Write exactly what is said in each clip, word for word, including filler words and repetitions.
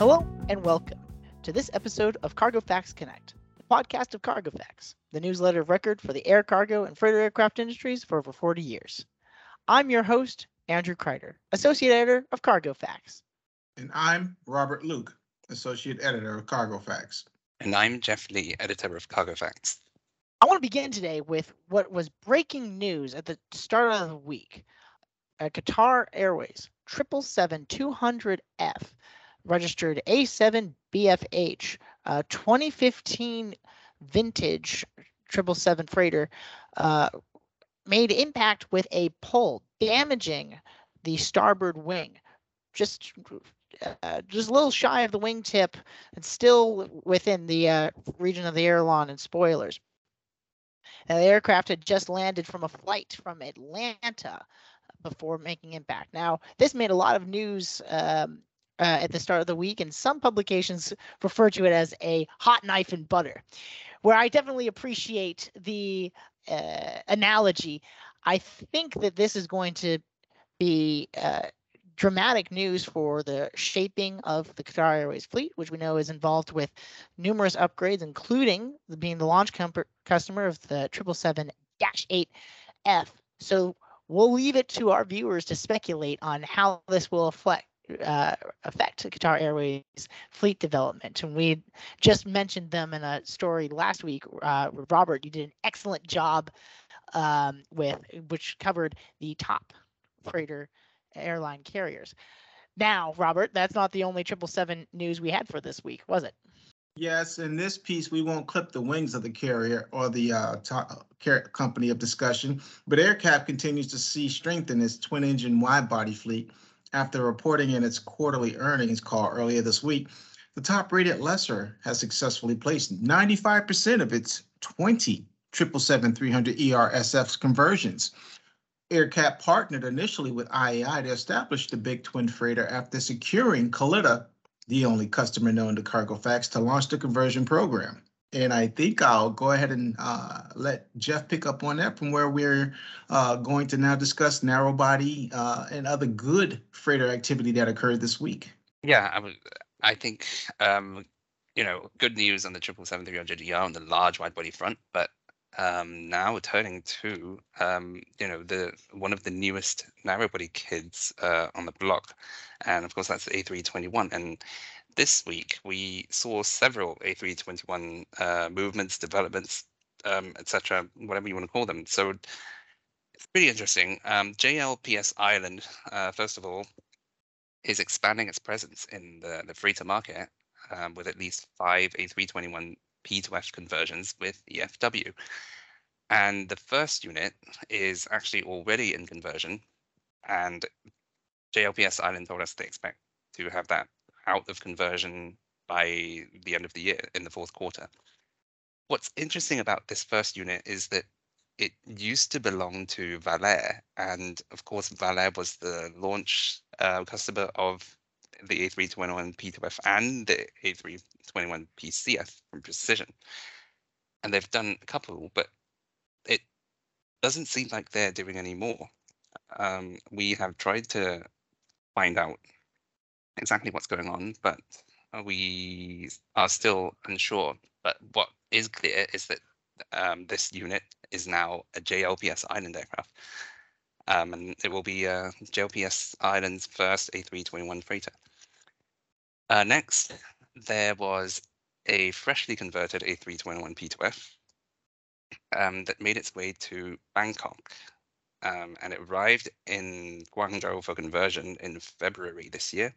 Hello and welcome to this episode of Cargo Facts Connect, the podcast of Cargo Facts, the newsletter of record for the air cargo and freighter aircraft industries for over forty years. I'm your host, Andrew Kreider, Associate Editor of Cargo Facts. And I'm Robert Luke, Associate Editor of Cargo Facts. And I'm Jeff Lee, Editor of Cargo Facts. I want to begin today with what was breaking news at the start of the week. At Qatar Airways, seven seventy-seven two hundred F registered A seven B F H, uh, twenty fifteen vintage seven seventy-seven freighter, uh, made impact with a pole, damaging the starboard wing, just uh, just a little shy of the wingtip, and still within the uh, region of the aileron and spoilers. And the aircraft had just landed from a flight from Atlanta before making impact. Now, this made a lot of news um, Uh, at the start of the week, and some publications refer to it as a hot knife and butter, where I definitely appreciate the uh, analogy. I think that this is going to be uh, dramatic news for the shaping of the Qatar Airways fleet, which we know is involved with numerous upgrades, including being the launch com- customer of the seven seventy-seven dash eight F. So we'll leave it to our viewers to speculate on how this will affect Uh, affect Qatar Airways fleet development. And we just mentioned them in a story last week. Uh, Robert, you did an excellent job um, with which covered the top freighter airline carriers. Now, Robert, that's not the only seven seventy-seven news we had for this week, was it? Yes, in this piece, we won't clip the wings of the carrier or the uh, top company of discussion, but AirCap continues to see strength in its twin-engine wide-body fleet. After reporting in its quarterly earnings call earlier this week, the top-rated lessor has successfully placed ninety-five percent of its twenty seven seventy-seven three hundred E R S F conversions. AirCap partnered initially with I A I to establish the big twin freighter after securing Kalitta, the only customer known to Cargo Facts, to launch the conversion program. And I think I'll go ahead and uh, let Jeff pick up on that from where we're uh, going to now discuss narrow body uh, and other good freighter activity that occurred this week. Yeah, I, w- I think, um, you know, good news on the seven seventy-seven three hundred E R on the large wide body front. But um, now we're turning to, um, you know, the one of the newest narrow body kids uh, on the block. And of course, that's the A three twenty-one. And this week, we saw several A three twenty-one uh, movements, developments, um, et cetera, whatever you want to call them. So it's pretty interesting. Um, J L P S Island, uh, first of all, is expanding its presence in the, the freighter market um, with at least five A three twenty-one P two F conversions with E F W. And the first unit is actually already in conversion. And J L P S Island told us they expect to have that out of conversion by the end of the year in the fourth quarter. What's interesting about this first unit is that it used to belong to Valair, and of course Valair was the launch uh, customer of the A three twenty-one P two F and the A three twenty-one P C F from Precision, and they've done a couple, but it doesn't seem like they're doing any more. Um, we have tried to find out exactly what's going on, but we are still unsure. But what is clear is that um, this unit is now a J L P S Island aircraft, um, and it will be uh, J L P S Island's first A three twenty-one freighter. Uh, next, there was a freshly converted A three twenty-one P two F um, that made its way to Bangkok, um, and it arrived in Guangzhou for conversion in February this year.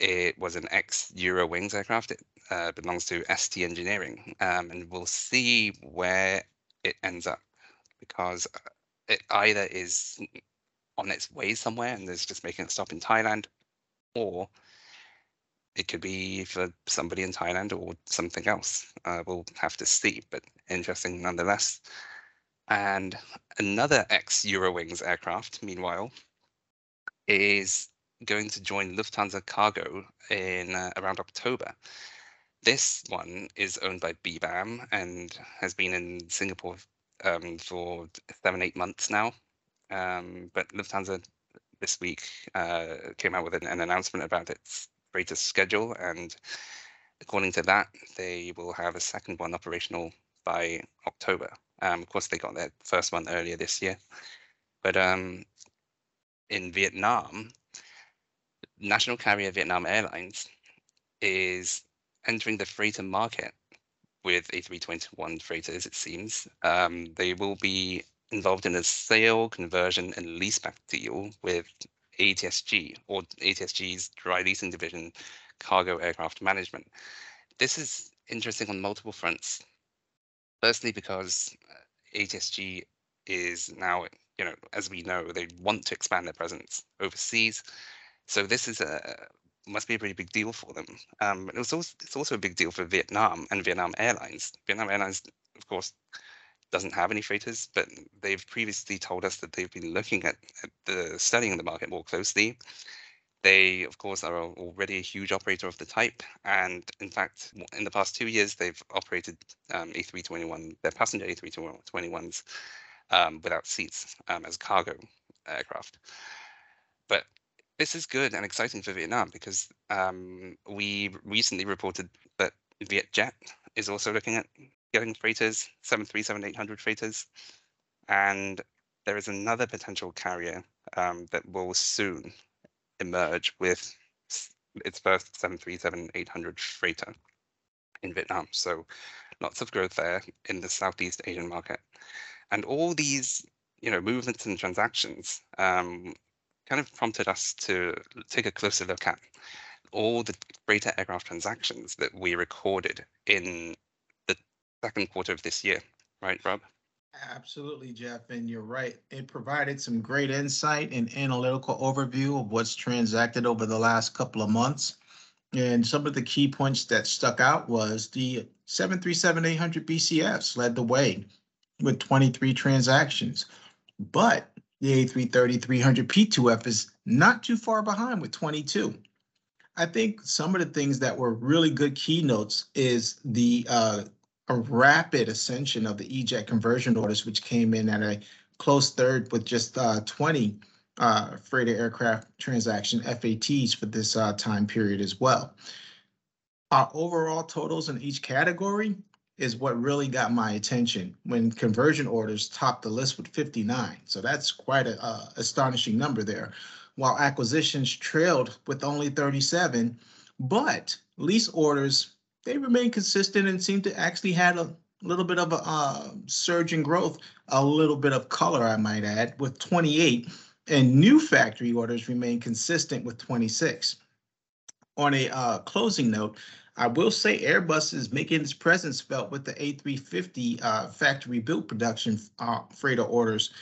It was an ex-Euro Wings aircraft. It uh, belongs to S T Engineering, um, and we'll see where it ends up, because it either is on its way somewhere and is just making a stop in Thailand, or it could be for somebody in Thailand or something else. Uh, we'll have to see, but interesting nonetheless. And another ex-Euro Wings aircraft, meanwhile, is going to join Lufthansa Cargo in uh, around October. This one is owned by B B A M and has been in Singapore um, for seven, eight months now. Um, but Lufthansa this week uh, came out with an, an announcement about its operator's schedule, and according to that, they will have a second one operational by October. Um, of course, they got their first one earlier this year, but um, in Vietnam, national carrier Vietnam Airlines is entering the freighter market with A three twenty-one freighters, it seems. Um, they will be involved in a sale, conversion, and leaseback deal with A T S G, or A T S G's dry leasing division, Cargo Aircraft Management. This is interesting on multiple fronts. Firstly, because A T S G is now, you know, as we know, they want to expand their presence overseas. So this is a must be a pretty big deal for them. Um, it was also, it's also a big deal for Vietnam and Vietnam Airlines. Vietnam Airlines, of course, doesn't have any freighters, but they've previously told us that they've been looking at, at the studying the market more closely. They, of course, are already a huge operator of the type. And in fact, in the past two years, they've operated um, A three twenty-one, their passenger A three twenty-ones um, without seats um, as cargo aircraft. But this is good and exciting for Vietnam because um, we recently reported that Vietjet is also looking at getting freighters, seven thirty-seven eight hundred freighters, and there is another potential carrier um, that will soon emerge with its first seven thirty-seven eight hundred freighter in Vietnam. So lots of growth there in the Southeast Asian market. And all these, you know, movements and transactions um, kind of prompted us to take a closer look at all the freighter aircraft transactions that we recorded in the second quarter of this year. Right, Rob? Absolutely, Jeff, and you're right. It provided some great insight and analytical overview of what's transacted over the last couple of months. And some of the key points that stuck out was the seven thirty-seven eight hundred B C Fs led the way with twenty-three transactions, but the A three thirty dash three hundred P two F is not too far behind with twenty-two. I think some of the things that were really good keynotes is the uh, a rapid ascension of the E J E C conversion orders, which came in at a close third with just uh, twenty uh, freighter aircraft transaction F A Ts for this uh, time period as well. Our overall totals in each category is what really got my attention when conversion orders topped the list with fifty-nine. So that's quite an astonishing number there, while acquisitions trailed with only thirty-seven, but lease orders, they remain consistent and seem to actually had a little bit of a uh, surge in growth, a little bit of color, I might add, with twenty-eight, and new factory orders remain consistent with twenty-six. On a uh, closing note, I will say Airbus is making its presence felt with the A three fifty uh, factory build production uh, freighter orders,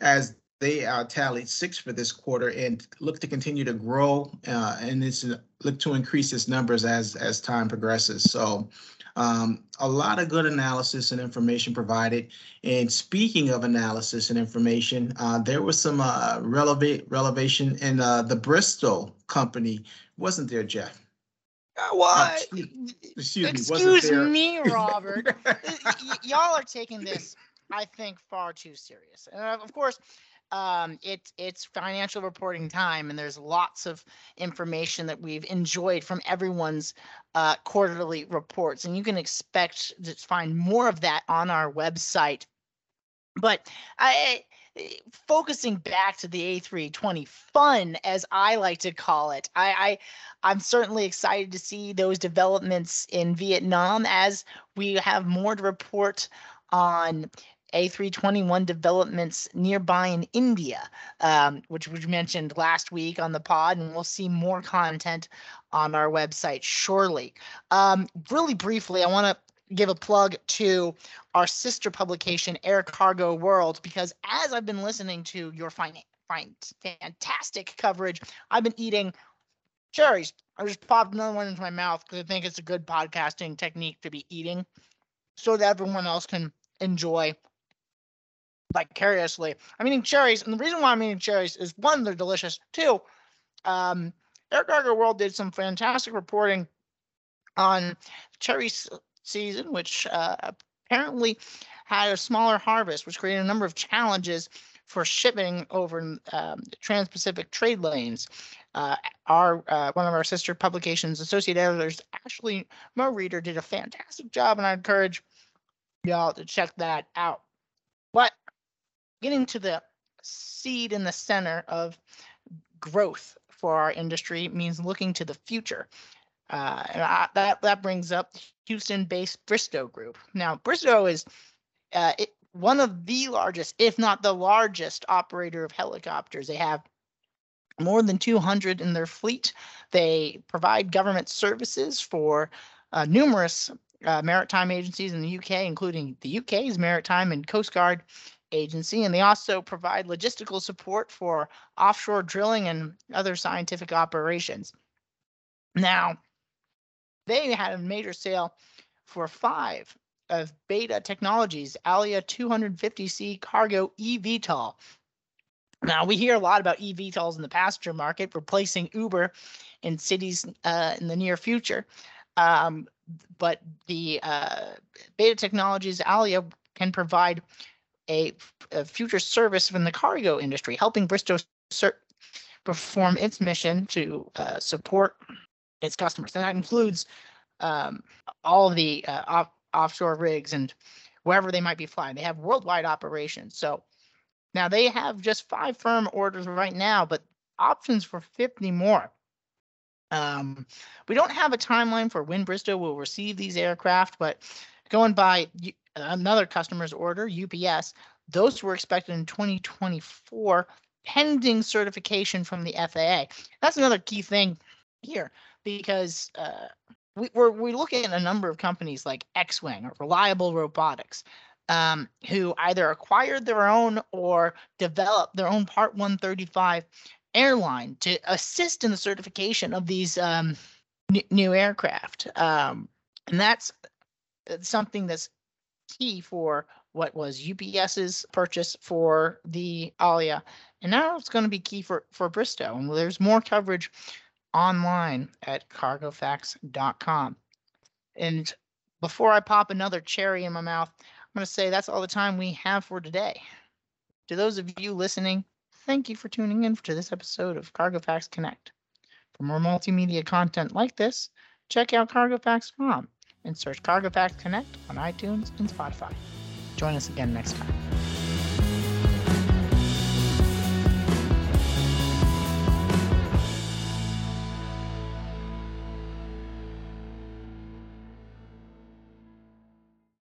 as they uh, tallied six for this quarter and look to continue to grow uh, and it's look to increase its numbers as as time progresses. So um, a lot of good analysis and information provided. And speaking of analysis and information, uh, there was some uh, relevant relevation in uh, the Bristow company, wasn't there, Jeff? What? Oh, excuse excuse me, me, Robert. Y'all are taking this, I think, far too serious. And of course, um, it, it's financial reporting time, and there's lots of information that we've enjoyed from everyone's uh, quarterly reports, and you can expect to find more of that on our website. But I, focusing back to the A three twenty fun, as I like to call it, I, I, I'm certainly excited to see those developments in Vietnam as we have more to report on A three twenty-one developments nearby in India, um, which we mentioned last week on the pod, and we'll see more content on our website shortly. Um, really briefly, I want to give a plug to our sister publication, Air Cargo World, because as I've been listening to your fine, fine, fantastic coverage, I've been eating cherries. I just popped another one into my mouth because I think it's a good podcasting technique to be eating so that everyone else can enjoy vicariously. I'm eating cherries, and the reason why I'm eating cherries is, one, they're delicious. Two, um, Air Cargo World did some fantastic reporting on cherries season, which uh, apparently had a smaller harvest, which created a number of challenges for shipping over um, trans-Pacific trade lanes. Uh, our uh, one of our sister publications, Associate Editors Ashley Moreeder, did a fantastic job, and I encourage y'all to check that out. But getting to the seed in the center of growth for our industry means looking to the future. Uh, and I, that, that brings up Houston-based Bristow Group. Now, Bristow is uh, it, one of the largest, if not the largest, operator of helicopters. They have more than two hundred in their fleet. They provide government services for uh, numerous uh, maritime agencies in the U K, including the U K's Maritime and Coast Guard Agency, and they also provide logistical support for offshore drilling and other scientific operations. Now, they had a major sale for five of Beta Technologies, Alia two hundred fifty C Cargo eVTOL. Now, we hear a lot about eVTOLs in the passenger market, replacing Uber in cities uh, in the near future. Um, but the uh, Beta Technologies Alia can provide a, a future service in the cargo industry, helping Bristow perform its mission to uh, support its customers. And that includes um, all the uh, off offshore rigs and wherever they might be flying. They have worldwide operations. So now they have just five firm orders right now, but options for fifty more. Um, we don't have a timeline for when Bristow will receive these aircraft, but going by another customer's order, U P S, those were expected in twenty twenty-four, pending certification from the F A A. That's another key thing here, because uh, we, we're, we're looking at a number of companies like X-Wing or Reliable Robotics, Um, who either acquired their own or developed their own Part one thirty-five airline to assist in the certification of these um, new aircraft. Um, and that's something that's key for what was U P S's purchase for the Alia. And now it's going to be key for, for Bristow. And there's more coverage online at cargo facts dot com. And before I pop another cherry in my mouth, I'm going to say that's all the time we have for today. To those of you listening, thank you for tuning in to this episode of Cargo Facts Connect. For more multimedia content like this, check out cargo facts dot com and search Cargo Facts Connect on iTunes and Spotify. Join us again next time.